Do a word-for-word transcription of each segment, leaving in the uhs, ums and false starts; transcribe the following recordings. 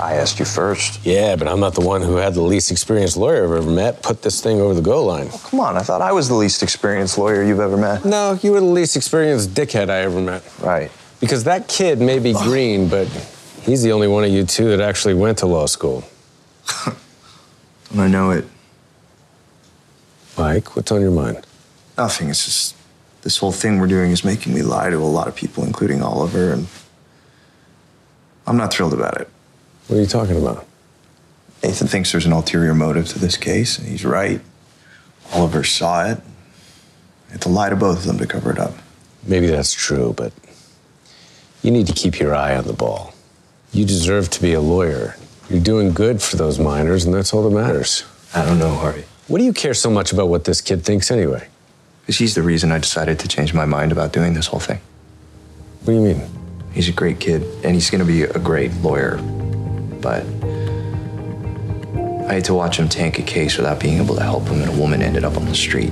I asked you first. Yeah, but I'm not the one who had the least experienced lawyer I've ever met put this thing over the goal line. Oh, come on, I thought I was the least experienced lawyer you've ever met. No, you were the least experienced dickhead I ever met. Right. Because that kid may be oh. green, but he's the only one of you two that actually went to law school. I know it. Mike, what's on your mind? Nothing, it's just this whole thing we're doing is making me lie to a lot of people, including Oliver, and I'm not thrilled about it. What are you talking about? Nathan thinks there's an ulterior motive to this case, and he's right. Oliver saw it. I had to lie to both of them to cover it up. Maybe that's true, but you need to keep your eye on the ball. You deserve to be a lawyer. You're doing good for those minors, and that's all that matters. I don't know, Harvey. What do you care so much about what this kid thinks anyway? Because he's the reason I decided to change my mind about doing this whole thing. What do you mean? He's a great kid, and he's going to be a great lawyer. But I had to watch him tank a case without being able to help him, and a woman ended up on the street.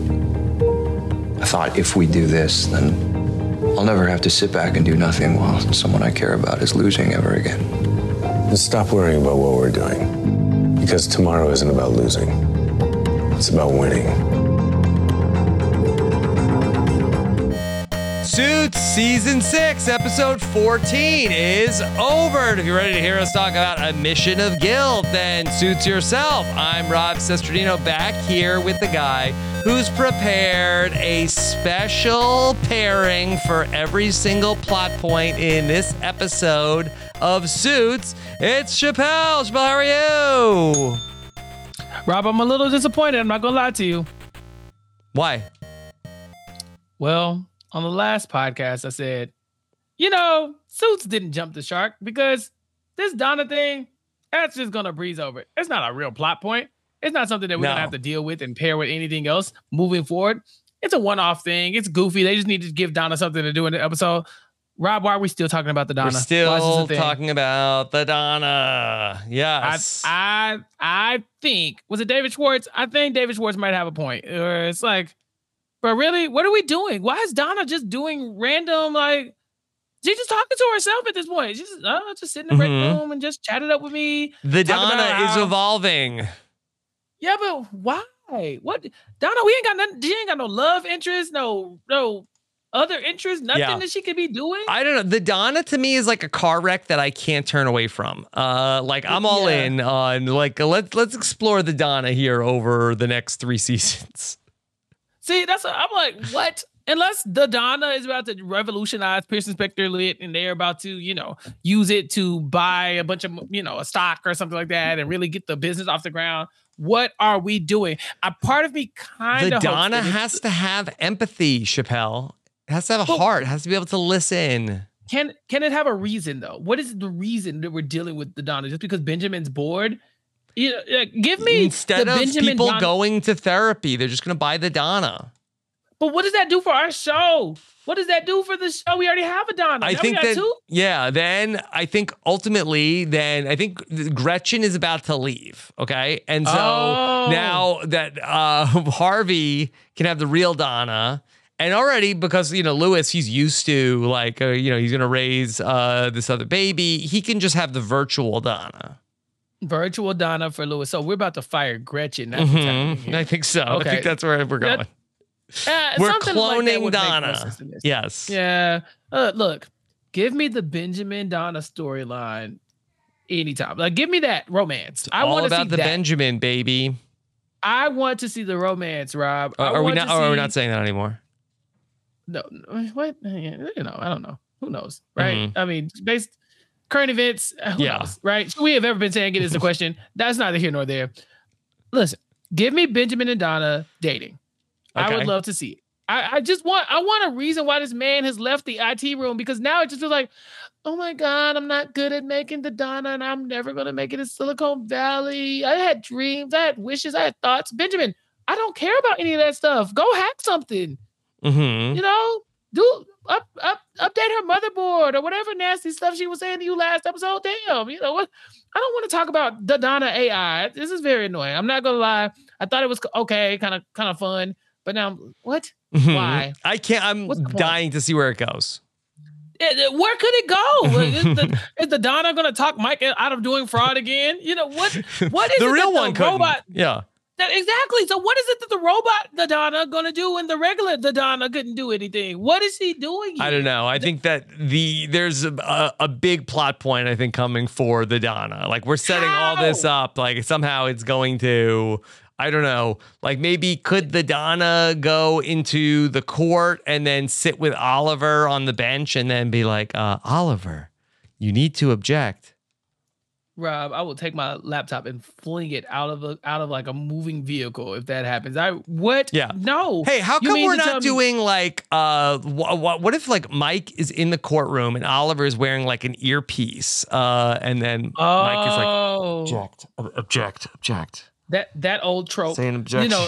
I thought if we do this, then I'll never have to sit back and do nothing while someone I care about is losing ever again. And stop worrying about what we're doing, because tomorrow isn't about losing. It's about winning. Suits Season six, Episode fourteen is over. If you're ready to hear us talk about Admission of Guilt, then Suits Yourself. I'm Rob Cesternino, back here with the guy who's prepared a special pairing for every single plot point in this episode of Suits. It's Chappelle. Chappelle, how are you? Rob, I'm a little disappointed. I'm not going to lie to you. Why? Well, on the last podcast, I said, you know, Suits didn't jump the shark because this Donna thing, that's just going to breeze over it. It's not a real plot point. It's not something that we're no. going to have to deal with and pair with anything else moving forward. It's a one-off thing. It's goofy. They just need to give Donna something to do in the episode. Rob, why are we still talking about the Donna? We're still talking about the Donna. Yes. I, I, I think, was it David Schwartz? I think David Schwartz might have a point. Or it's like, but really, what are we doing? Why is Donna just doing random, like, she's just talking to herself at this point. She's just, oh, just sitting in the mm-hmm. break room and just chatted up with me. The Donna is how... evolving. Yeah, but why? What? Donna, we ain't got nothing. She ain't got no love interest, no, no other interest, nothing yeah. that she could be doing. I don't know. The Donna to me is like a car wreck that I can't turn away from. Uh, like I'm all yeah. in on like, let's, let's explore the Donna here over the next three seasons. See, that's what, I'm like, what? Unless the Donna is about to revolutionize Pearson Specter Litt and they're about to, you know, use it to buy a bunch of, you know, a stock or something like that and really get the business off the ground. What are we doing? A part of me kind of. The Donna has to have empathy, Chappelle. It has to have a heart. It has to be able to listen. Can can it have a reason though? What is the reason that we're dealing with the Donna? Just because Benjamin's bored? You know, give me instead the of Benjamin people Donna. Going to therapy, they're just going to buy the Donna. But what does that do for our show? What does that do for the show? We already have a Donna. I now think we got that, two? Yeah. Then I think ultimately, then I think Gretchen is about to leave. Okay, and so oh. now that uh, Harvey can have the real Donna. And already, because, you know, Louis, he's used to, like, uh, you know, he's going to raise uh, this other baby. He can just have the virtual Donna. Virtual Donna for Louis. So we're about to fire Gretchen. That's mm-hmm. I think so. Okay. I think that's where we're going. That, uh, we're cloning like Donna. Yes. Yeah. Uh, look, give me the Benjamin Donna storyline anytime. Like, give me that romance. I want to see the that. Benjamin, baby. I want to see the romance, Rob. Uh, are we not? Or see... are we not saying that anymore? No. What? You know, I don't know. Who knows, right? Mm-hmm. I mean, based current events. Who yeah. knows, right? Should we have ever been saying it is the question. That's neither here nor there. Listen, give me Benjamin and Donna dating. Okay. I would love to see it. I, I just want, I want a reason why this man has left the I T room, because now it just feels like, oh my God, I'm not good at making the Donna and I'm never going to make it in Silicon Valley. I had dreams. I had wishes. I had thoughts. Benjamin, I don't care about any of that stuff. Go hack something, mm-hmm. you know, do up, up, update her motherboard or whatever nasty stuff she was saying to you last episode. Damn, you know what? I don't want to talk about the Donna A I. This is very annoying. I'm not going to lie. I thought it was okay. Kind of, kind of fun, but now what? Why? I can't. I'm dying point? to see where it goes. It, it, where could it go? Is the, is the Donna going to talk Mike out of doing fraud again? You know what? What is the it real one? The robot? Yeah. That, exactly. So what is it that the robot, the Donna, going to do when the regular the Donna couldn't do anything? What is he doing here? I don't know. I think that the there's a, a big plot point I think coming for the Donna. Like we're setting How? all this up. Like somehow it's going to. I don't know, like maybe could the Donna go into the court and then sit with Oliver on the bench and then be like, uh, Oliver, you need to object. Rob, I will take my laptop and fling it out of a, out of like a moving vehicle if that happens. I what? Yeah. No. Hey, how come we're not doing like uh wh wh what if like Mike is in the courtroom and Oliver is wearing like an earpiece uh and then oh. Mike is like object, object, object. That that old trope, you know,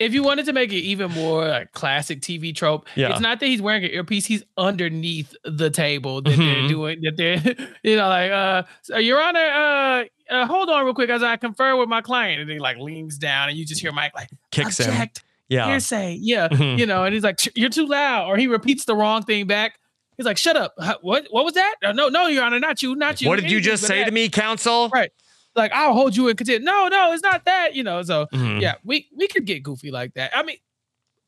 if you wanted to make it even more like, classic T V trope, yeah. it's not that he's wearing an earpiece; he's underneath the table that mm-hmm. they're doing. That they're, you know, like, uh, so, Your Honor, uh, uh, hold on real quick as I confer with my client, and he like leans down, and you just hear Mike like kicks him, yeah, hearsay, yeah, mm-hmm. you know, and he's like, "You're too loud," or he repeats the wrong thing back. He's like, "Shut up! What? What was that? No, no, Your Honor, not you, not you. What did you just say to me, counsel?" Right. Like, I'll hold you in content. No, no, it's not that, you know. So mm-hmm. yeah, we we could get goofy like that. I mean,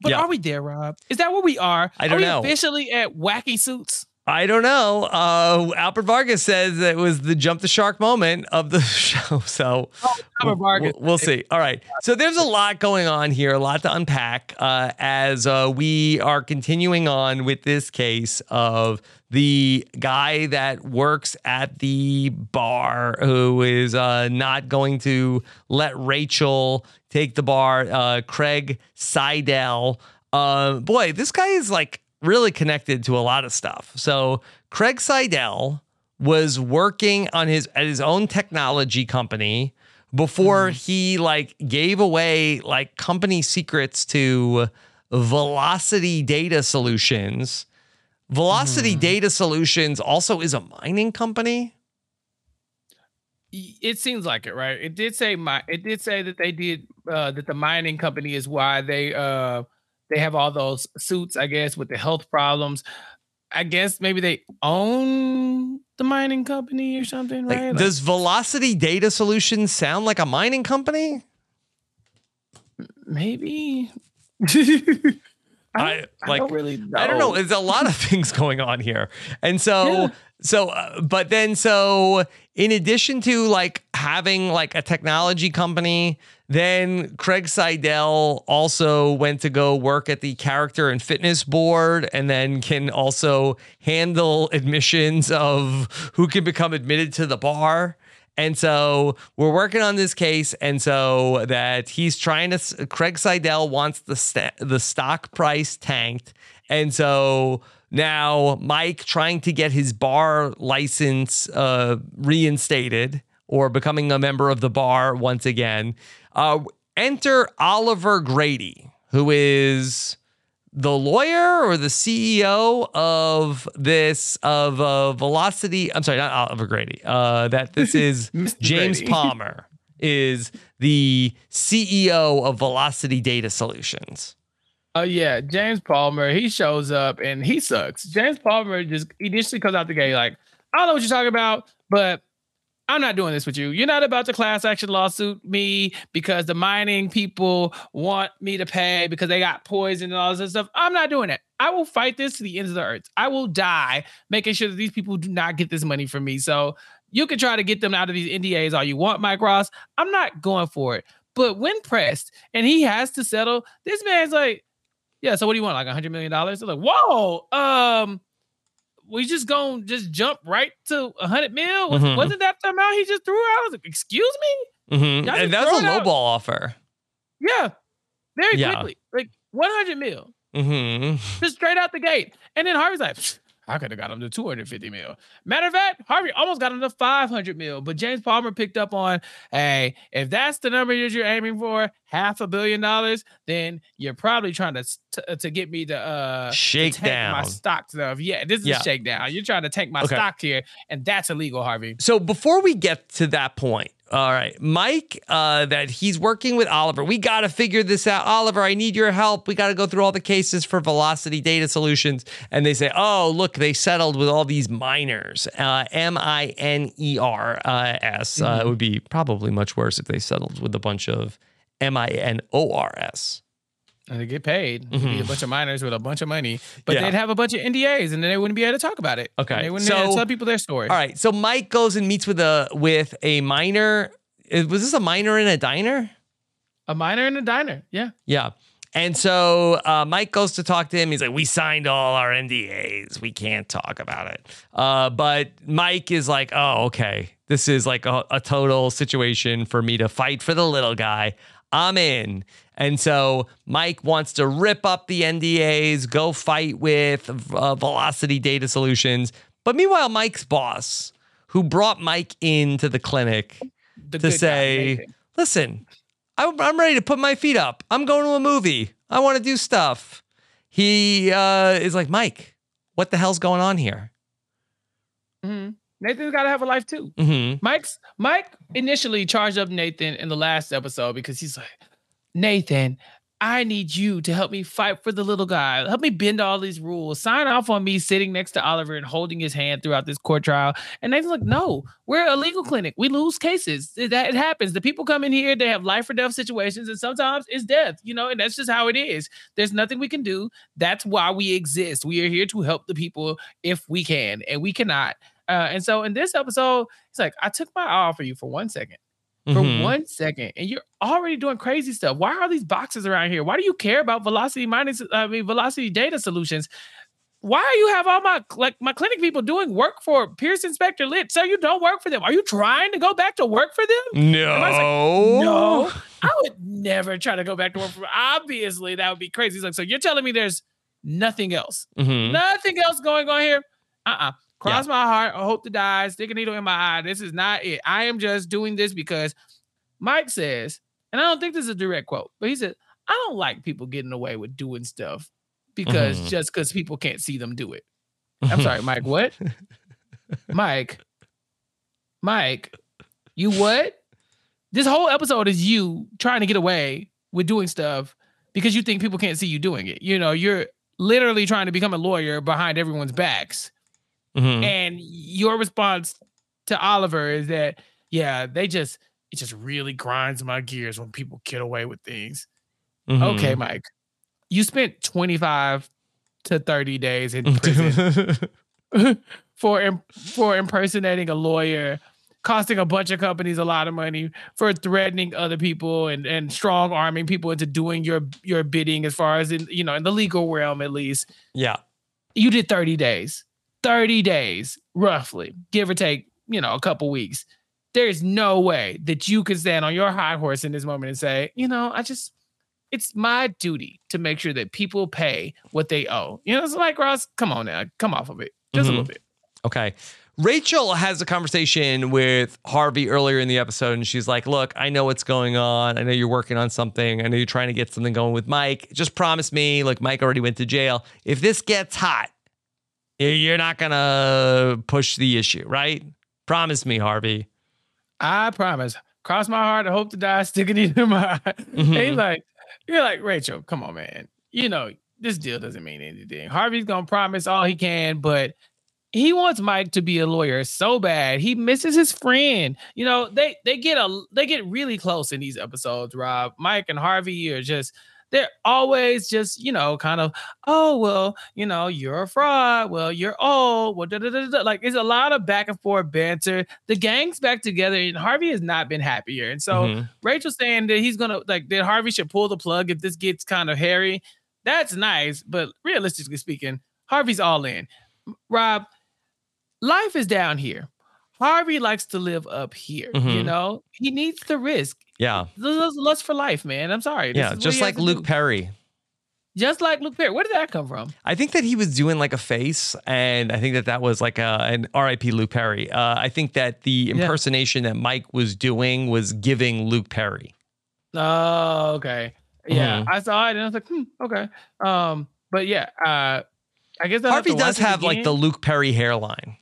but yeah. are we there, Rob? Is that where we are? I don't are we know. Officially at wacky Suits? I don't know. Uh, Albert Vargas says that it was the jump the shark moment of the show. So oh, Albert Vargas. We'll, we'll see. All right. So there's a lot going on here, a lot to unpack uh, as uh, we are continuing on with this case of the guy that works at the bar who is uh, not going to let Rachel take the bar, uh, Craig Seidel. Uh, boy, this guy is like really connected to a lot of stuff. So Craig Seidel was working on his at his own technology company before mm. he like gave away like company secrets to Velocity Data Solutions. Velocity mm. Data Solutions also is a mining company. It seems like it, right? It did say my. It did say that they did uh, that the mining company is why they uh, they have all those suits, I guess, with the health problems. I guess maybe they own the mining company or something, right? Like, like, does Velocity Data Solutions sound like a mining company? Maybe. I, I like I don't really know. I don't know. There's a lot of things going on here. And so, yeah. so, uh, but then, so in addition to like having like a technology company, then Craig Seidel also went to go work at the character and fitness board, and then can also handle admissions of who can become admitted to the bar. And so we're working on this case. And so that he's trying to, Craig Seidel wants the st the stock price tanked. And so now Mike trying to get his bar license uh, reinstated or becoming a member of the bar once again. Uh, enter Oliver Grady, who is the lawyer or the C E O of this, of uh, Velocity, I'm sorry, not Oliver Grady, uh, that this is James Palmer is the C E O of Velocity Data Solutions. Oh, uh, yeah, James Palmer, he shows up and he sucks. James Palmer just initially comes out the gate like, I don't know what you're talking about, but I'm not doing this with you. You're not about to class action lawsuit me because the mining people want me to pay because they got poisoned and all this stuff. I'm not doing that. I will fight this to the ends of the earth. I will die making sure that these people do not get this money from me. So You can try to get them out of these N D As all you want, Mike Ross. I'm not going for it. But when pressed and he has to settle, this man's like, yeah, so what do you want? Like one hundred million dollars? They're like, whoa, um, we just going to just jump right to one hundred mil? Was, mm-hmm. Wasn't that the amount he just threw out? I was like, excuse me? Mm-hmm. And that's a lowball offer. Yeah. Very yeah. quickly. Like one hundred mil. Mm-hmm. Just straight out the gate. And then Harvey's like, I could have got him to two hundred fifty mil. Matter of fact, Harvey almost got him to five hundred mil, but James Palmer picked up on, hey, if that's the number that you're aiming for, half a billion dollars, then you're probably trying to t- to get me to uh shake to down my stock stuff. Yeah, this is yeah. a shakedown. You're trying to tank my okay. stock here, and that's illegal, Harvey. So before we get to that point, all right, Mike, uh, that he's working with Oliver. We got to figure this out. Oliver, I need your help. We got to go through all the cases for Velocity Data Solutions. And they say, oh, look, they settled with all these miners. Uh, M I N E R S. Uh, mm-hmm. It would be probably much worse if they settled with a bunch of M I N O R S. And they get paid. Mm-hmm. It'd be a bunch of miners with a bunch of money, but yeah. they'd have a bunch of N D As, and then they wouldn't be able to talk about it. Okay, and they wouldn't so, be able to tell people their story. All right, so Mike goes and meets with a with a miner. Was this a miner in a diner? A miner in a diner. Yeah. Yeah. And so uh, Mike goes to talk to him. He's like, we signed all our N D As. We can't talk about it. Uh, but Mike is like, oh, okay. This is like a, a total situation for me to fight for the little guy. I'm in. And so Mike wants to rip up the N D As, go fight with uh, Velocity Data Solutions. But meanwhile, Mike's boss, who brought Mike into the clinic the to say, guy, listen, I, I'm ready to put my feet up. I'm going to a movie. I want to do stuff. He uh, is like, Mike, what the hell's going on here? Mm-hmm. Nathan's got to have a life, too. Mm-hmm. Mike's Mike initially charged up Nathan in the last episode because he's like, Nathan, I need you to help me fight for the little guy. Help me bend all these rules. Sign off on me sitting next to Oliver and holding his hand throughout this court trial. And Nathan's like, no, we're a legal clinic. We lose cases. It, that, it happens. The people come in here, they have life or death situations, and sometimes it's death, you know, and that's just how it is. There's nothing we can do. That's why we exist. We are here to help the people if we can, and we cannot. Uh, and so in this episode, it's like, I took my eye off of you for one second. For mm-hmm. one second, and you're already doing crazy stuff. Why are these boxes around here? Why do you care about velocity minus? I mean, velocity data solutions. Why do you have all my like my clinic people doing work for Pearson Specter Litt? So you don't work for them. Are you trying to go back to work for them? No, I like, no. I would never try to go back to work for. Obviously, that would be crazy. He's like, so you're telling me there's nothing else, mm-hmm. nothing else going on here? Uh-uh. Cross yeah. my heart. I hope to die. Stick a needle in my eye. This is not it. I am just doing this because Mike says, and I don't think this is a direct quote, but he said, I don't like people getting away with doing stuff because mm-hmm. just because people can't see them do it. I'm sorry, Mike, what? Mike, Mike, you what? This whole episode is you trying to get away with doing stuff because you think people can't see you doing it. You know, you're literally trying to become a lawyer behind everyone's backs. Mm-hmm. And your response to Oliver is that, yeah, they just, it just really grinds my gears when people get away with things. Mm-hmm. Okay, Mike, you spent twenty-five to thirty days in prison for, for impersonating a lawyer, costing a bunch of companies a lot of money, for threatening other people and, and strong arming people into doing your, your bidding as far as in, you know, in the legal realm, at least. Yeah. You did thirty days. thirty days, roughly, give or take, you know, a couple weeks. There's no way that you can stand on your high horse in this moment and say, you know, I just, it's my duty to make sure that people pay what they owe. You know, it's like, Ross, come on now, come off of it. Just mm-hmm. a little bit. Okay. Rachel has a conversation with Harvey earlier in the episode, and she's like, look, I know what's going on. I know you're working on something. I know you're trying to get something going with Mike. Just promise me, like, Mike already went to jail. If this gets hot, you're not going to push the issue, right? Promise me, Harvey. I promise. Cross my heart. I hope to die. Stick it in my eye. Mm-hmm. Hey, like, you're like, Rachel, come on, man. You know, this deal doesn't mean anything. Harvey's going to promise all he can, but he wants Mike to be a lawyer so bad. He misses his friend. You know, they, they, get, a, they get really close in these episodes, Rob. Mike and Harvey are just... they're always just, you know, kind of, oh, well, you know, you're a fraud. Well, you're old. Well, da, da, da, da. Like, it's a lot of back and forth banter. The gang's back together, and Harvey has not been happier. And so mm-hmm. Rachel's saying that he's going to, like, that Harvey should pull the plug if this gets kind of hairy. That's nice. But realistically speaking, Harvey's all in. Rob, life is down here. Harvey likes to live up here, mm-hmm. you know? He needs the risk. Yeah. Lust for life, man. I'm sorry. Yeah, just like Luke Perry. Just like Luke Perry. Where did that come from? I think that he was doing like a face, and I think that that was like a, an R I P Luke Perry. Uh, I think that the impersonation yeah. that Mike was doing was giving Luke Perry. Oh, okay. Yeah, mm-hmm. I saw it, and I was like, hmm, okay. Um, but yeah, uh, I guess I'll Harvey have to does have like the Luke Perry hairline.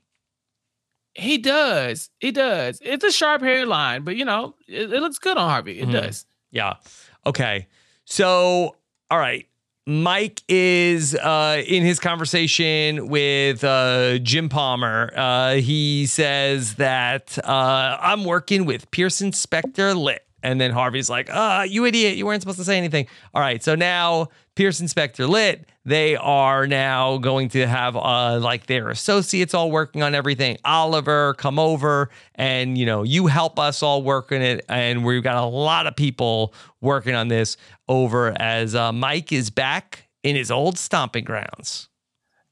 He does. He does. It's a sharp hairline, but, you know, it, it looks good on Harvey. It mm-hmm. does. Yeah. Okay. So, all right. Mike is uh, in his conversation with uh, Jim Palmer. Uh, he says that uh, I'm working with Pearson Specter Litt. And then Harvey's like, uh, you idiot. You weren't supposed to say anything. All right. So now Pearson Specter Litt, they are now going to have uh, like their associates all working on everything. Oliver, come over and, you know, you help us all work on it. And we've got a lot of people working on this over as uh, Mike is back in his old stomping grounds.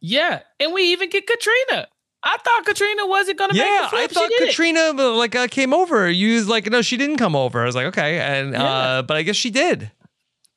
Yeah. And we even get Katrina. I thought Katrina wasn't going to yeah, make the flip. I thought Katrina like uh, came over. You was like, no, she didn't come over. I was like, okay. and yeah. uh, But I guess she did.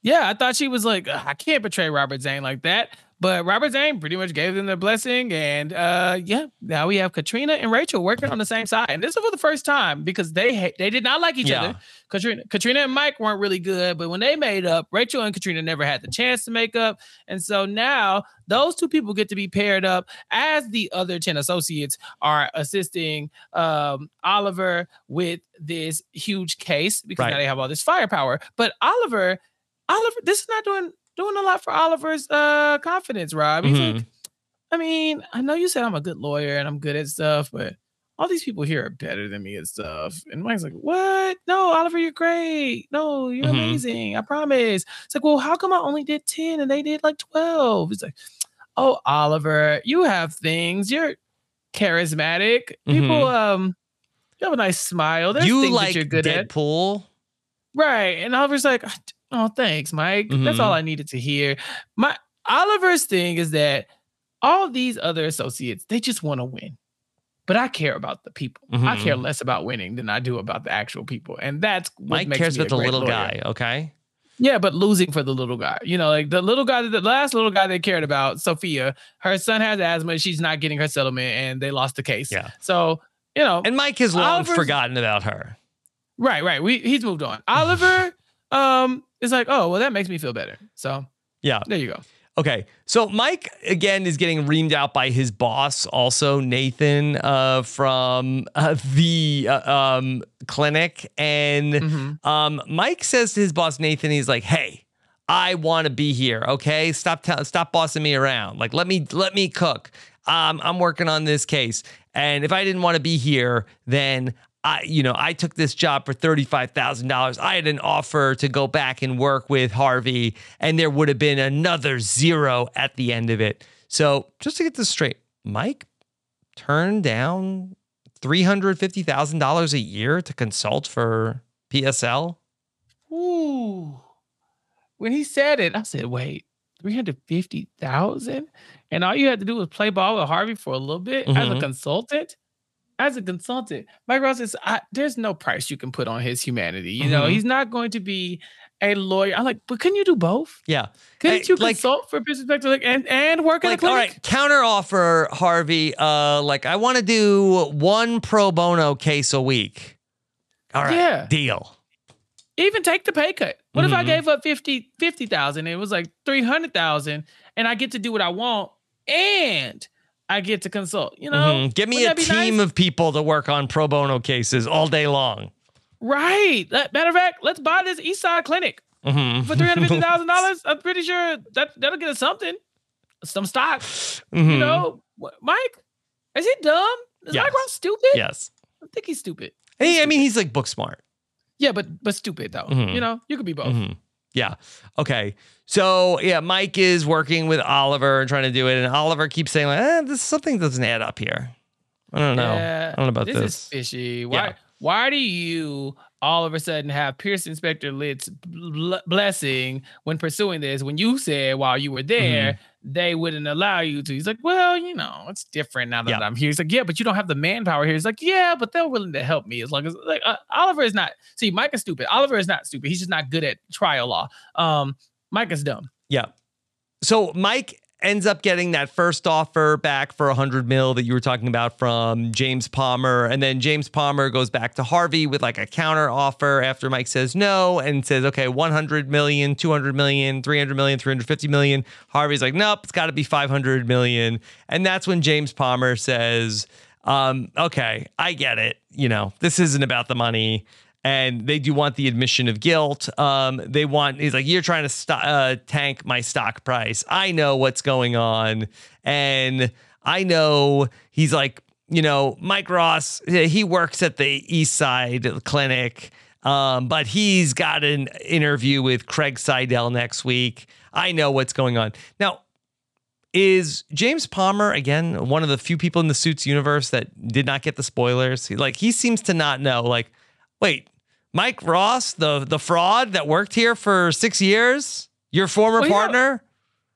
Yeah, I thought she was like, I can't betray Robert Zane like that. But Robert Zane pretty much gave them their blessing. And uh, yeah, now we have Katrina and Rachel working on the same side. And this is for the first time because they ha- they did not like each yeah. other. Katrina Katrina and Mike weren't really good. But when they made up, Rachel and Katrina never had the chance to make up. And so now those two people get to be paired up as the other ten associates are assisting um, Oliver with this huge case because right. now they have all this firepower. But Oliver, Oliver, this is not doing... doing a lot for Oliver's uh, confidence, Rob. He's mm-hmm. like, I mean, I know you said I'm a good lawyer and I'm good at stuff, but all these people here are better than me at stuff. And Mike's like, what? No, Oliver, you're great. No, you're mm-hmm. amazing. I promise. It's like, well, how come I only did ten and they did like twelve? It's like, oh, Oliver, you have things. You're charismatic. Mm-hmm. People, um, you have a nice smile. There's you things like that you're good Deadpool. At. Right. And Oliver's like, oh, thanks, Mike. Mm-hmm. That's all I needed to hear. My Oliver's thing is that all these other associates, they just want to win. But I care about the people. Mm-hmm. I care less about winning than I do about the actual people. And that's what Mike makes cares me about a the little lawyer. Guy, okay? Yeah, but losing for the little guy. You know, like the little guy, the last little guy they cared about, Sophia, her son has asthma. She's not getting her settlement, and they lost the case. Yeah. So, you know. And Mike has long Oliver's, forgotten about her. Right, right. We He's moved on. Oliver... Um, it's like, oh, well, that makes me feel better. So yeah, there you go. Okay. So Mike again is getting reamed out by his boss, also Nathan, uh, from uh, the uh, um clinic, and mm-hmm. um, Mike says to his boss Nathan, he's like, "Hey, I want to be here. Okay, stop, t- stop bossing me around. Like, let me, let me cook. Um, I'm working on this case, and if I didn't want to be here, then." I, you know, I took this job for thirty-five thousand dollars. I had an offer to go back and work with Harvey, and there would have been another zero at the end of it. So just to get this straight, Mike turned down three hundred fifty thousand dollars a year to consult for P S L. Ooh. When he said it, I said, wait, three hundred fifty thousand dollars? And all you had to do was play ball with Harvey for a little bit mm-hmm. as a consultant? As a consultant, Mike Ross is, I, there's no price you can put on his humanity. You mm-hmm. know, he's not going to be a lawyer. I'm like, but couldn't you do both? Yeah. Couldn't hey, you like, consult for business like, and, and work like, at a clinic? All right, counter offer, Harvey. Uh, like, I want to do one pro bono case a week. All right, yeah. deal. Even take the pay cut. What mm-hmm. if I gave up fifty fifty thousand and it was like three hundred thousand and I get to do what I want and... I get to consult, you know, mm-hmm. give me a team nice? Of people to work on pro bono cases all day long. Right. Matter of fact, let's buy this Eastside clinic mm-hmm. for three hundred fifty thousand dollars. I'm pretty sure that that'll get us something, some stock, mm-hmm. you know, Mike, is he dumb? Is yes. Mike Ross stupid? Yes. I think he's stupid. He's hey, stupid. I mean, he's like book smart. Yeah, but, but stupid though. Mm-hmm. You know, you could be both. Mm-hmm. Yeah. Okay. So yeah, Mike is working with Oliver and trying to do it, and Oliver keeps saying like, eh, "This something doesn't add up here. I don't know. Yeah, I don't know about this. This is fishy. Why? Yeah. Why do you all of a sudden have Pearson Specter Litt's bl- blessing when pursuing this? When you said while you were there, mm-hmm. they wouldn't allow you to. He's like, well, you know, it's different now that yeah. I'm here. He's like, yeah, but you don't have the manpower here. He's like, yeah, but they're willing to help me as long as like uh, Oliver is not. See, Mike is stupid. Oliver is not stupid. He's just not good at trial law. Um, Mike is dumb. Yeah. So Mike ends up getting that first offer back for a hundred mil that you were talking about from James Palmer. And then James Palmer goes back to Harvey with like a counter offer after Mike says no and says, okay, one hundred million, two hundred million, three hundred million, three hundred fifty million. Harvey's like, nope, it's gotta be five hundred million. And that's when James Palmer says, um, okay, I get it. You know, this isn't about the money. And they do want the admission of guilt. Um, they want, he's like, you're trying to st- uh, tank my stock price. I know what's going on. And I know he's like, you know, Mike Ross, he works at the East Side Clinic, um, but he's got an interview with Craig Seidel next week. I know what's going on. Now, is James Palmer, again, one of the few people in the Suits universe that did not get the spoilers? He, like, he seems to not know, like, wait, Mike Ross, the the fraud that worked here for six years, your former well, partner? Not,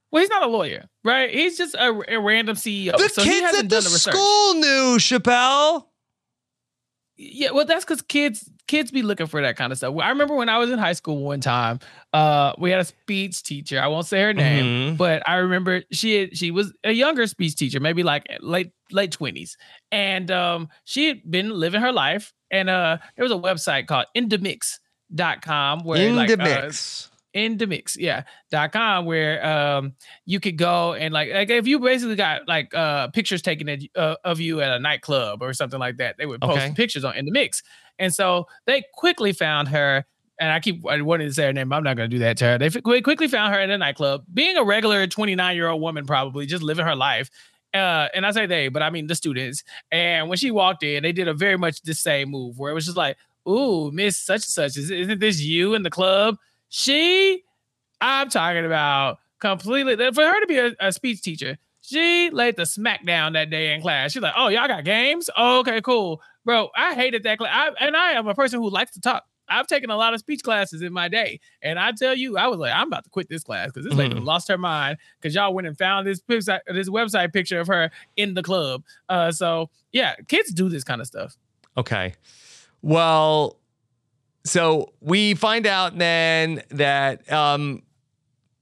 well, he's not a lawyer, right? He's just a, a random C E O. The so kids at the, the school knew, Chappelle. Yeah, well, that's because kids kids be looking for that kind of stuff. I remember when I was in high school one time, uh, we had a speech teacher. I won't say her name, mm-hmm. but I remember she had, she was a younger speech teacher, maybe like late late twenties, and um, she had been living her life. And uh, there was a website called Indamix dot com where Indamix. Like, uh, Indamix, yeah, dot com where um, you could go and like, like if you basically got like uh, pictures taken at, uh, of you at a nightclub or something like that, they would post okay. pictures on Indamix. And so they quickly found her. And I keep I wanted to say her name, but I'm not going to do that to her. They quickly found her in a nightclub, being a regular twenty-nine-year-old woman, probably just living her life. Uh, and I say they, but I mean the students. And when she walked in, they did a very much the same move where it was just like, ooh, Miss Such and Such, isn't this you in the club? She, I'm talking about completely, for her to be a, a speech teacher, she laid the smack down that day in class. She's like, oh, y'all got games? Oh, okay, cool. Bro, I hated that class. I, and I am a person who likes to talk. I've taken a lot of speech classes in my day. And I tell you, I was like, I'm about to quit this class because this lady mm-hmm. lost her mind because y'all went and found this website, this website picture of her in the club. Uh, so, yeah, kids do this kind of stuff. Okay. Well, so we find out then that um,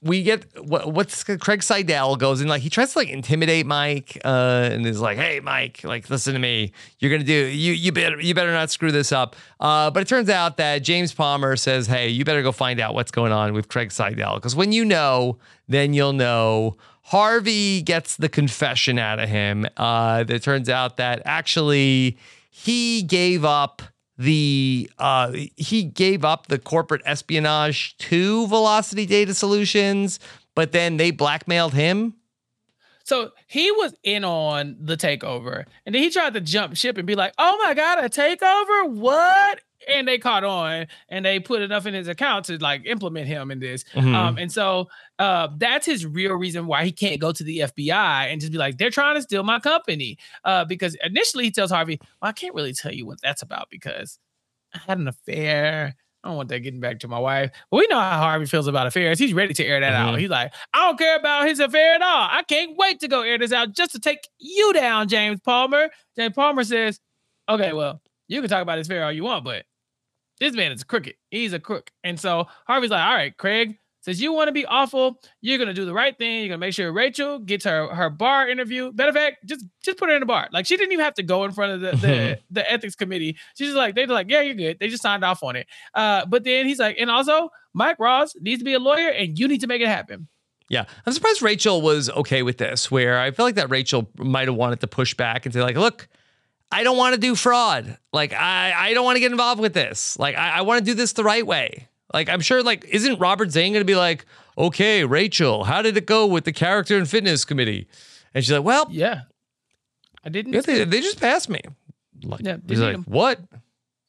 we get what, what's Craig Seidel goes in like he tries to like intimidate Mike uh, and is like, hey, Mike, like, listen to me. You're going to do you. You better you better not screw this up. Uh, but it turns out that James Palmer says, hey, you better go find out what's going on with Craig Seidel, because when you know, then you'll know. Harvey gets the confession out of him. Uh, it turns out that actually he gave up. The uh, he gave up the corporate espionage to Velocity Data Solutions, but then they blackmailed him. So he was in on the takeover, and then he tried to jump ship and be like, "Oh my God, a takeover? What?" And they caught on, and they put enough in his account to like implement him in this. Mm-hmm. Um, and so uh, that's his real reason why he can't go to the F B I and just be like, they're trying to steal my company. Uh, because initially he tells Harvey, well, I can't really tell you what that's about because I had an affair. I don't want that getting back to my wife. But we know how Harvey feels about affairs. He's ready to air that mm-hmm. out. He's like, I don't care about his affair at all. I can't wait to go air this out just to take you down, James Palmer. James Palmer says, okay, well, you can talk about his affair all you want, but this man is crooked. He's a crook. And so Harvey's like, all right, Craig, since you want to be awful, you're going to do the right thing. You're going to make sure Rachel gets her, her bar interview. Matter of fact, just, just put her in the bar. Like, she didn't even have to go in front of the, the, the ethics committee. She's just like, they're like, yeah, you're good. They just signed off on it. Uh, but then he's like, and also Mike Ross needs to be a lawyer and you need to make it happen. Yeah. I'm surprised Rachel was okay with this, where I feel like that Rachel might've wanted to push back and say like, look, I don't want to do fraud. Like, I, I don't want to get involved with this. Like, I, I want to do this the right way. Like, I'm sure, like, isn't Robert Zane going to be like, okay, Rachel, how did it go with the character and fitness committee? And she's like, well, yeah, I didn't. Yeah, they, they just passed me. Like, yeah, he's like, what?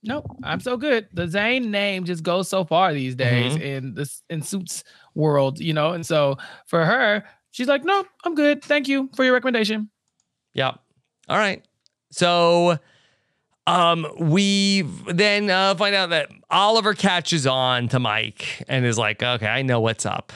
Nope, I'm so good. The Zane name just goes so far these days mm-hmm. in this in Suits world, you know. And so for her, she's like, no, I'm good. Thank you for your recommendation. Yeah. All right. So um, we then uh, find out that Oliver catches on to Mike and is like, okay, I know what's up.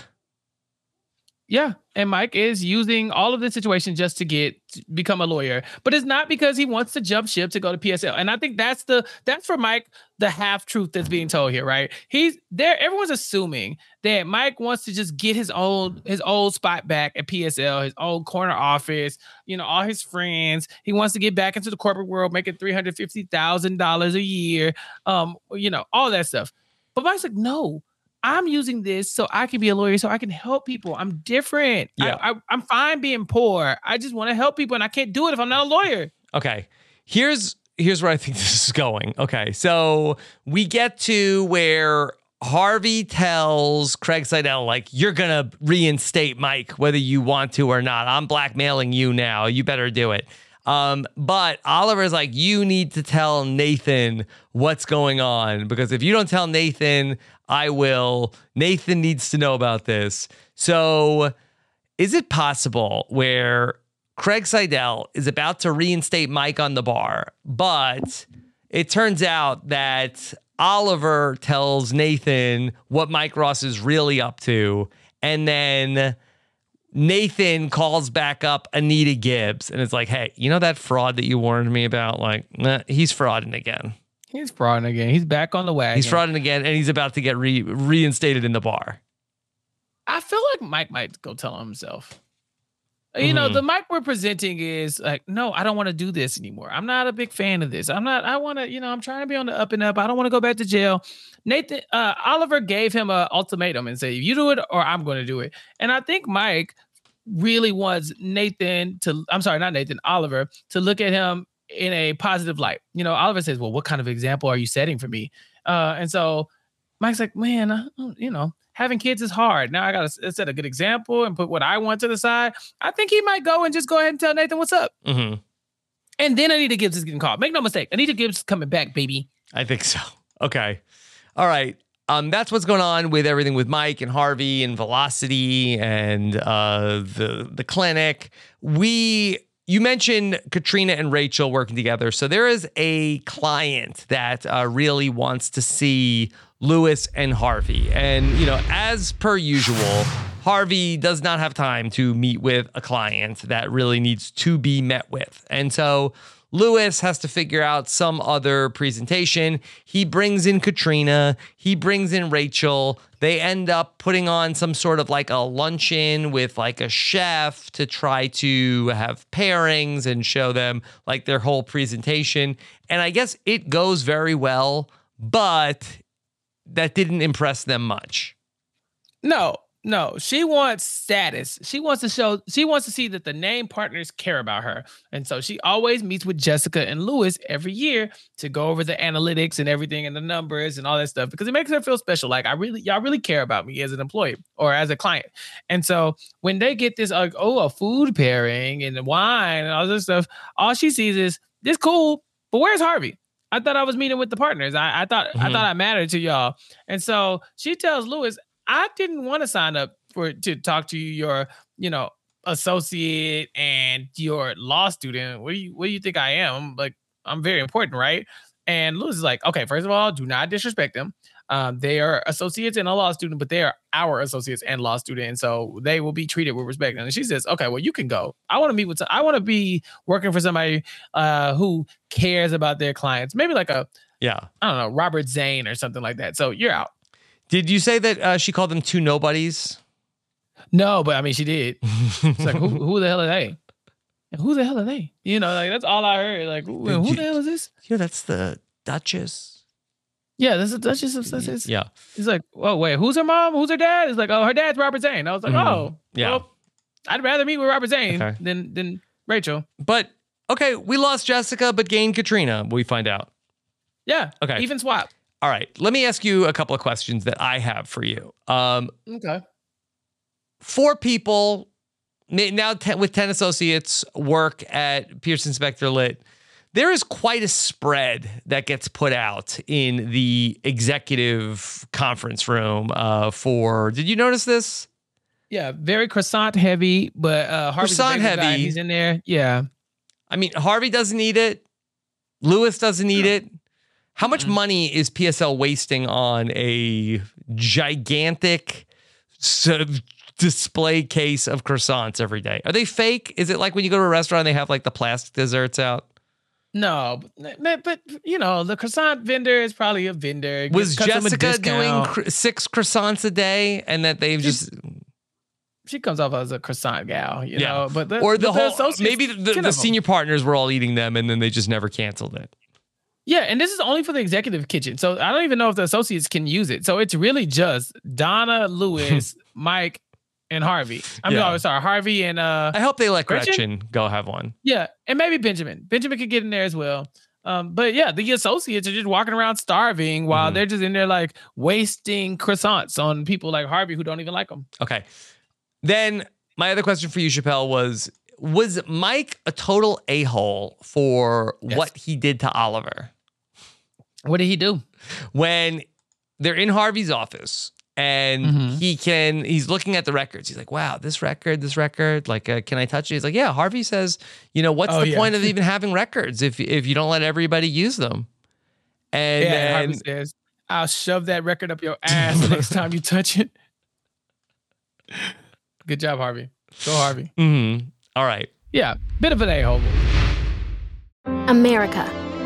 Yeah. And Mike is using all of this situation just to get to become a lawyer, but it's not because he wants to jump ship to go to P S L. And I think that's the that's for Mike the half truth that's being told here, right? He's there. Everyone's assuming that Mike wants to just get his own his old spot back at P S L, his old corner office. You know, all his friends. He wants to get back into the corporate world, making three hundred fifty thousand dollars a year. Um, you know, all that stuff. But Mike's like, no. I'm using this so I can be a lawyer, so I can help people. I'm different. Yeah. I, I, I'm fine being poor. I just want to help people, and I can't do it if I'm not a lawyer. Okay. Here's here's where I think this is going. Okay. So we get to where Harvey tells Craig Seidel, like, you're going to reinstate Mike, whether you want to or not. I'm blackmailing you now. You better do it. Um, but Oliver's like, you need to tell Nathan what's going on, because if you don't tell Nathan, I will. Nathan needs to know about this. So is it possible where Craig Seidel is about to reinstate Mike on the bar, but it turns out that Oliver tells Nathan what Mike Ross is really up to, and then Nathan calls back up Anita Gibbs and it's like, hey, you know that fraud that you warned me about? Like, nah, he's frauding again. He's frauding again. He's back on the wagon. He's frauding again, and he's about to get re- reinstated in the bar. I feel like Mike might go tell himself. You know, mm-hmm. the Mike we're presenting is like, no, I don't want to do this anymore. I'm not a big fan of this. I'm not, I want to, you know, I'm trying to be on the up and up. I don't want to go back to jail. Nathan, uh, Oliver gave him an ultimatum and said, you do it or I'm going to do it. And I think Mike really wants Nathan to, I'm sorry, not Nathan, Oliver, to look at him in a positive light. You know, Oliver says, well, what kind of example are you setting for me? Uh, and so Mike's like, man, I, you know, having kids is hard. Now I got to set a good example and put what I want to the side. I think he might go and just go ahead and tell Nathan what's up. Mm-hmm. And then Anita Gibbs is getting called. Make no mistake. Anita Gibbs is coming back, baby. I think so. Okay. All right. Um, that's what's going on with everything with Mike and Harvey and Velocity and uh, the, the clinic. We... You mentioned Katrina and Rachel working together. So there is a client that uh, really wants to see Louis and Harvey. And, you know, as per usual, Harvey does not have time to meet with a client that really needs to be met with. And so Louis has to figure out some other presentation. He brings in Katrina. He brings in Rachel. They end up putting on some sort of like a luncheon with like a chef to try to have pairings and show them like their whole presentation. And I guess it goes very well, but that didn't impress them much. No. No, she wants status. She wants to show, she wants to see that the name partners care about her. And so she always meets with Jessica and Louis every year to go over the analytics and everything and the numbers and all that stuff, because it makes her feel special. Like, I really, y'all really care about me as an employee or as a client. And so when they get this, like, oh, a food pairing and wine and all this stuff, all she sees is this cool, but where's Harvey? I thought I was meeting with the partners. I, I thought, mm-hmm. I thought I mattered to y'all. And so she tells Louis, I didn't want to sign up for to talk to your, you know, associate and your law student. What do you what do you think I am? I'm like, I'm very important, right? And Louis is like, okay, first of all, do not disrespect them. Um, they are associates and a law student, but they are our associates and law student, and so they will be treated with respect. And she says, okay, well, you can go. I want to meet with. I want to be working for somebody uh, who cares about their clients. Maybe like a yeah, I don't know, Robert Zane or something like that. So you're out. Did you say that uh, she called them two nobodies? No, but I mean, she did. It's like, who, who the hell are they? And who the hell are they? You know, like, that's all I heard. Like, who, who the hell is this? Yeah, that's the Duchess. Yeah, that's the Duchess of Sussex. Yeah. It's like, oh, wait, who's her mom? Who's her dad? It's like, oh, her dad's Robert Zane. I was like, mm-hmm. oh, yeah. Well, I'd rather meet with Robert Zane okay. than, than Rachel. But, okay, we lost Jessica, but gained Katrina, we find out. Yeah. Okay. Even swap. All right, let me ask you a couple of questions that I have for you. Um, okay. Four people now ten, with ten associates work at Pearson Specter Litt. There is quite a spread that gets put out in the executive conference room uh, for, did you notice this? Yeah, very croissant heavy, but uh, Harvey's croissant heavy. Guy, he's in there. Yeah. I mean, Harvey doesn't eat it. Louis doesn't eat it. How much mm-hmm. money is P S L wasting on a gigantic sub display case of croissants every day? Are they fake? Is it like when you go to a restaurant and they have like the plastic desserts out? No, but, but you know, the croissant vendor is probably a vendor. Was Jessica doing cr- six croissants a day and that they've She's, just... She comes off as a croissant gal, you yeah. know, but the, or the, the whole, maybe the, the, the senior partners were all eating them and then they just never canceled it. Yeah, and this is only for the executive kitchen. So I don't even know if the associates can use it. So it's really just Donna, Louis, Mike, and Harvey. I'm yeah. no, sorry, Harvey and uh. I hope they let Gretchen? Gretchen go have one. Yeah, and maybe Benjamin. Benjamin could get in there as well. Um, but yeah, the associates are just walking around starving while mm-hmm. they're just in there like wasting croissants on people like Harvey who don't even like them. Okay. Then my other question for you, Chappelle, was was Mike a total a-hole for yes. what he did to Oliver? What did he do? When they're in Harvey's office. And mm-hmm. he can, he's looking at the records. He's like, wow, this record, this record, like, uh, can I touch it? He's like, yeah, Harvey says, you know, what's oh, the yeah. point of even having records if if you don't let everybody use them? And, yeah, and Harvey says, I'll shove that record up your ass the next time you touch it. Good job, Harvey. Go, Harvey. Mm-hmm. All right. Yeah, bit of an a-hole. America,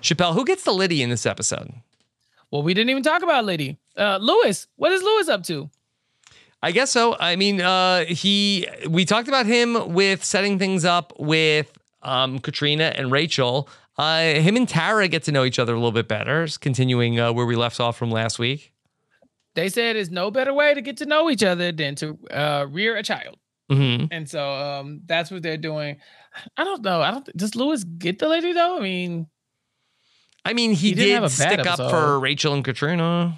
Chappelle, who gets the Liddy in this episode? Well, we didn't even talk about Liddy. Uh, Louis, what is Louis up to? I guess so. I mean, uh, he. We talked about him with setting things up with um, Katrina and Rachel. Uh, him and Tara get to know each other a little bit better, continuing uh, where we left off from last week. They said there's no better way to get to know each other than to uh, rear a child. Mm-hmm. And so um, that's what they're doing. I don't know. I don't. Does Louis get the lady, though? I mean... I mean, he, he did stick episode. up for Rachel and Katrina.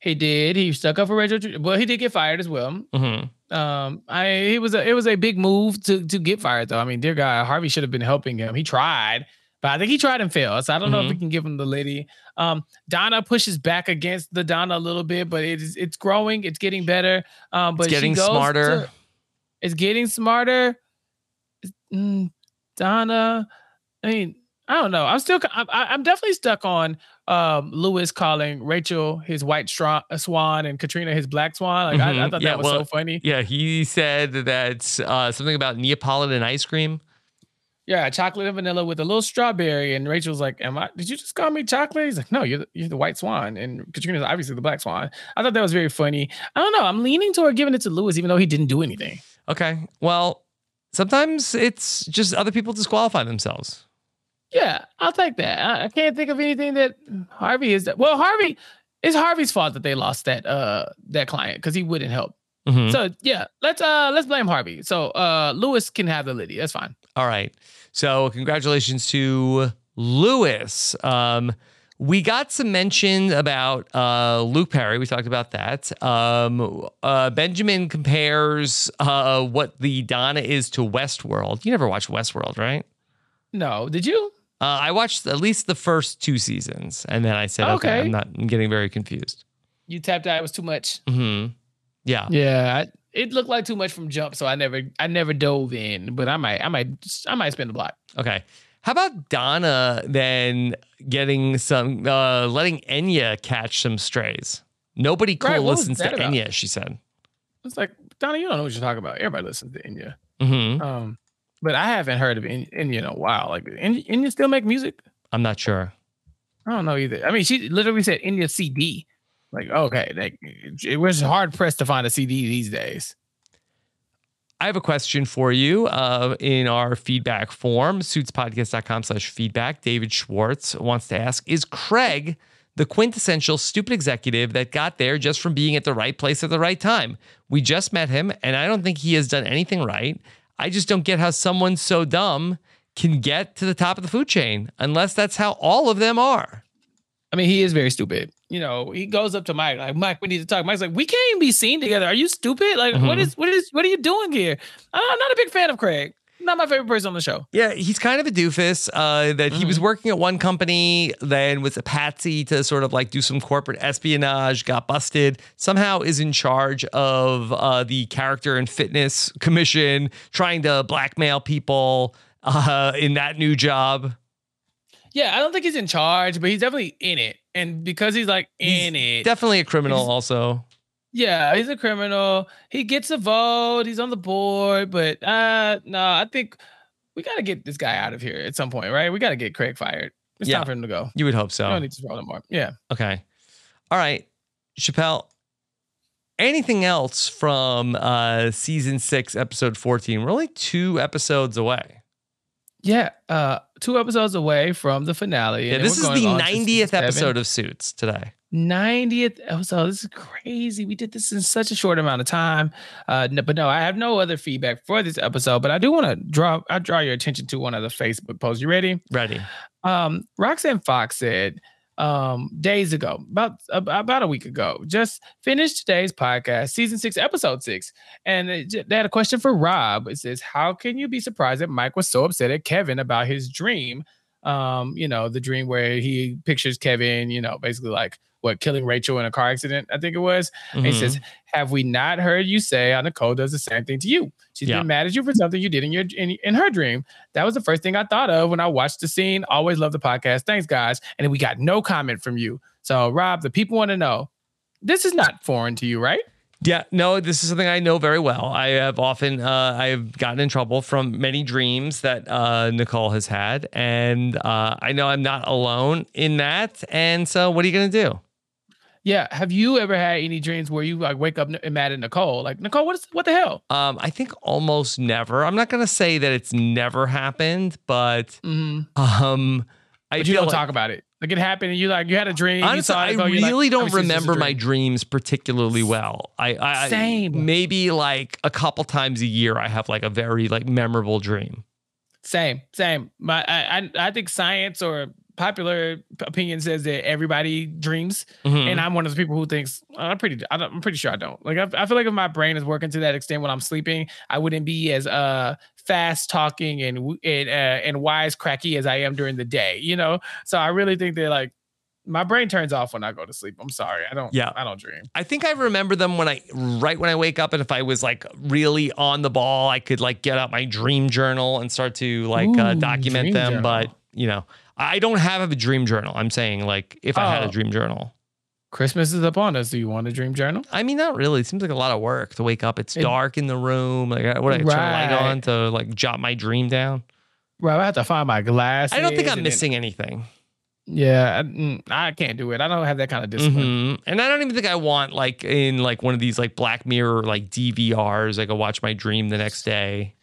He did. He stuck up for Rachel. Well, he did get fired as well. Mm-hmm. Um, I it was a it was a big move to to get fired though. I mean, dear God, Harvey should have been helping him. He tried, but I think he tried and failed. So I don't mm-hmm. know if we can give him the lady. Um, Donna pushes back against the Donna a little bit, but it is it's growing. It's getting better. Um, but it's getting she goes smarter. To, it's getting smarter. Mm, Donna, I mean. I don't know. I'm still, I'm, I'm definitely stuck on um, Louis calling Rachel his white swan and Katrina his black swan. Like mm-hmm. I, I thought yeah, that was well, so funny. Yeah, he said that uh, something about Neapolitan ice cream. Yeah, chocolate and vanilla with a little strawberry. And Rachel's like, "Am I? Did you just call me chocolate?" He's like, "No, you're the, you're the white swan." And Katrina's obviously the black swan. I thought that was very funny. I don't know. I'm leaning toward giving it to Louis, even though he didn't do anything. Okay. Well, sometimes it's just other people disqualify themselves. Yeah, I'll take that. I, I can't think of anything that Harvey is. That, well, Harvey, it's Harvey's fault that they lost that uh that client because he wouldn't help. Mm-hmm. So yeah, let's uh let's blame Harvey. So uh Louis can have the Liddy. That's fine. All right. So congratulations to Louis. Um, we got some mention about uh Luke Perry. We talked about that. Um, uh, Benjamin compares uh what the Donna is to Westworld. You never watched Westworld, right? No, did you? Uh, I watched at least the first two seasons, and then I said, okay, okay I'm not I'm getting very confused. You tapped out. It was too much. Mm-hmm. Yeah. Yeah. I, it looked like too much from jump, so I never I never dove in, but I might I might, I might spin the block. Okay. How about Donna then getting some, uh, letting Enya catch some strays? Nobody cool right, listens to about? Enya, she said. It's like, Donna, you don't know what you're talking about. Everybody listens to Enya. Mm-hmm. Um, But I haven't heard of Enya in, in a while. Like, Enya still make music? I'm not sure. I don't know either. I mean, she literally said Enya C D. Like, okay, like it was hard pressed to find a C D these days. I have a question for you uh, in our feedback form, suits podcast dot com slash feedback. David Schwartz wants to ask, is Craig the quintessential stupid executive that got there just from being at the right place at the right time? We just met him, and I don't think he has done anything right. I just don't get how someone so dumb can get to the top of the food chain, unless that's how all of them are. I mean, he is very stupid. You know, he goes up to Mike, like, Mike, we need to talk. Mike's like, we can't even be seen together. Are you stupid? Like, mm-hmm. what is, what is, what are you doing here? I'm not a big fan of Craig. Not my favorite person on the show. Yeah, he's kind of a doofus. Uh, that mm-hmm. he was working at one company, then was a patsy to sort of like do some corporate espionage, got busted, somehow is in charge of uh, the Character and Fitness Commission, trying to blackmail people uh, in that new job. Yeah, I don't think he's in charge, but he's definitely in it. And because he's like in he's it. Definitely a criminal also. Yeah, he's a criminal. He gets a vote. He's on the board. But uh, no, I think we got to get this guy out of here at some point, right? We got to get Craig fired. It's yeah. time for him to go. You would hope so. We don't need to throw him more. Yeah. Okay. All right, Chappelle, anything else from uh, season six, episode fourteen? We're only two episodes away. Yeah, uh, two episodes away from the finale. Yeah, this is the ninetieth episode of Suits today. ninetieth episode. This is crazy. We did this in such a short amount of time. Uh, no, but no, I have no other feedback for this episode. But I do want to draw. I draw your attention to one other Facebook post. You ready? Ready. Um, Roxanne Fox said um, days ago, about about a week ago, just finished today's podcast, season six, episode six, and it, they had a question for Rob. It says, "How can you be surprised that Mike was so upset at Kevin about his dream? Um, you know, the dream where he pictures Kevin, you know, basically like." What, killing Rachel in a car accident, I think it was. Mm-hmm. And he says, have we not heard you say how Nicole does the same thing to you? She's yeah. been mad at you for something you did in your in, in her dream. That was the first thing I thought of when I watched the scene. Always love the podcast. Thanks, guys. And then we got no comment from you. So, Rob, the people want to know, this is not foreign to you, right? Yeah, no, this is something I know very well. I have often, uh, I have gotten in trouble from many dreams that uh, Nicole has had. And uh, I know I'm not alone in that. And so what are you going to do? Yeah. Have you ever had any dreams where you like wake up and mad at Nicole? Like, Nicole, what is what the hell? Um, I think almost never. I'm not gonna say that it's never happened, but mm-hmm. um, I but you don't like, talk about it. Like it happened, and you like you had a dream. Honestly, you saw Nicole, I really like, don't remember dream. my dreams particularly well. I, I same I, maybe like a couple times a year I have like a very like memorable dream. Same, same. My I I, I think science or popular opinion says that everybody dreams, mm-hmm. and I'm one of those people who thinks oh, I'm pretty. I don't, I'm pretty sure I don't. Like I, I feel like if my brain is working to that extent when I'm sleeping, I wouldn't be as uh fast talking and and uh, and wise cracky as I am during the day. You know, so I really think that like my brain turns off when I go to sleep. I'm sorry, I don't. Yeah. I don't dream. I think I remember them when I right when I wake up, and if I was like really on the ball, I could like get out my dream journal and start to like Ooh, uh, document them. Journal. But you know. I don't have a dream journal. I'm saying like if I oh. had a dream journal. Christmas is upon us. Do you want a dream journal? I mean, not really. It seems like a lot of work to wake up. It's it, dark in the room. Like what do I right. turn the light on to like jot my dream down? Right. I have to find my glasses. I don't think I'm missing then, anything. Yeah. I, I can't do it. I don't have that kind of discipline. Mm-hmm. And I don't even think I want like in like one of these like Black Mirror, like D V Rs, I go watch my dream the next day.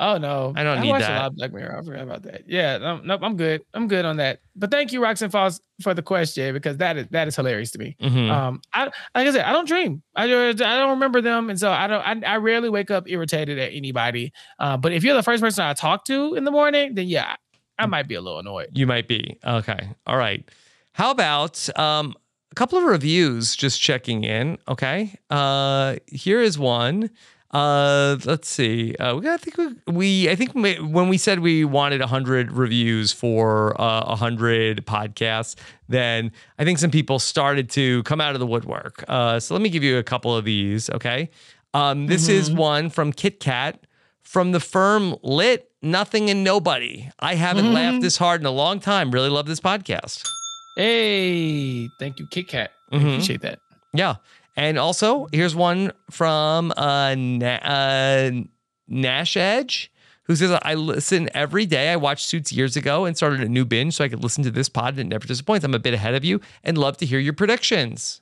Oh no! I don't I need watched that. A lot of Black Mirror. I forgot about that. Yeah, no, nope. I'm good. I'm good on that. But thank you, Roxanne Falls, for the question because that is that is hilarious to me. Mm-hmm. Um, I like I said, I don't dream. I I don't remember them, and so I don't. I, I rarely wake up irritated at anybody. Uh, but if you're the first person I talk to in the morning, then yeah, I might be a little annoyed. You might be. Okay. All right. How about um a couple of reviews? Just checking in. Okay. Uh, here is one. Uh, let's see. Uh, we I think we, we I think we, when we said we wanted a hundred reviews for a uh, hundred podcasts, then I think some people started to come out of the woodwork. Uh, so let me give you a couple of these. Okay. Um, this mm-hmm. is one from Kit Kat from the firm Lit Nothing and Nobody. I haven't mm-hmm. laughed this hard in a long time. Really love this podcast. Hey, thank you, Kit Kat. Mm-hmm. I appreciate that. Yeah. And also, here's one from uh, Na- uh, Nash Edge, who says, I listen every day. I watched Suits years ago and started a new binge so I could listen to this pod and it never disappoints. I'm a bit ahead of you and love to hear your predictions.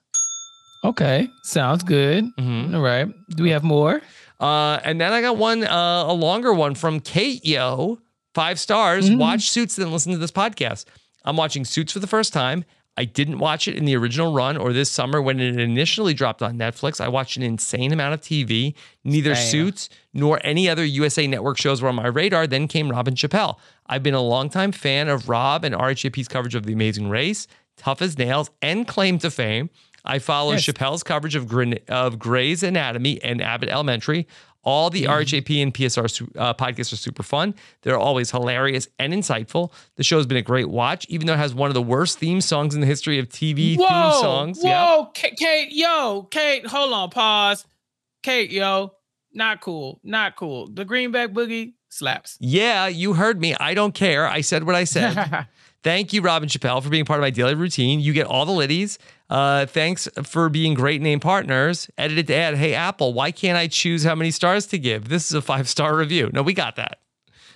Okay. Sounds good. Mm-hmm. All right. Do we have more? Uh, and then I got one, uh, a longer one from Kate Yo. Five stars. Mm-hmm. Watch Suits, then listen to this podcast. I'm watching Suits for the first time. I didn't watch it in the original run or this summer when it initially dropped on Netflix. I watched an insane amount of T V. Neither Damn. Suits nor any other U S A Network shows were on my radar. Then came Rob and Chappelle. I've been a longtime fan of Rob and R H A P's coverage of The Amazing Race, Tough as Nails, and Claim to Fame. I follow yes. Chappelle's coverage of, Grin- of Grey's Anatomy and Abbott Elementary. All the mm-hmm. R H A P and P S R uh, podcasts are super fun. They're always hilarious and insightful. The show's been a great watch, even though it has one of the worst theme songs in the history of T V whoa, theme songs. Whoa, yep. Kate, yo, Kate, hold on, pause. Kate, yo, not cool, not cool. The Greenback Boogie slaps. Yeah, you heard me. I don't care. I said what I said. Thank you, Robin Chappelle, for being part of my daily routine. You get all the liddies. Uh, thanks for being great name partners. Edited to add, hey, Apple, why can't I choose how many stars to give? This is a five-star review. No, we got that.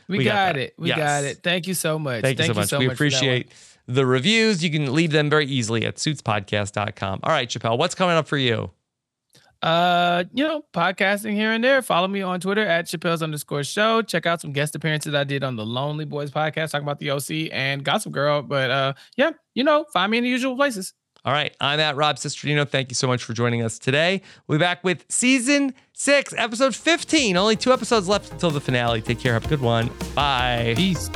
We, we got, got it. That. We yes. got it. Thank you so much. Thank, Thank you so much. You so we much appreciate the reviews. You can leave them very easily at suits podcast dot com. All right, Chappelle, what's coming up for you? Uh, you know, podcasting here and there. Follow me on Twitter at Chappelle's underscore show. Check out some guest appearances I did on the Lonely Boys podcast, talking about the O C and Gossip Girl. But uh, yeah, you know, find me in the usual places. All right, I'm at Rob Cesternino. Thank you so much for joining us today. We'll be back with season six, episode fifteen. Only two episodes left until the finale. Take care. Have a good one. Bye. Peace.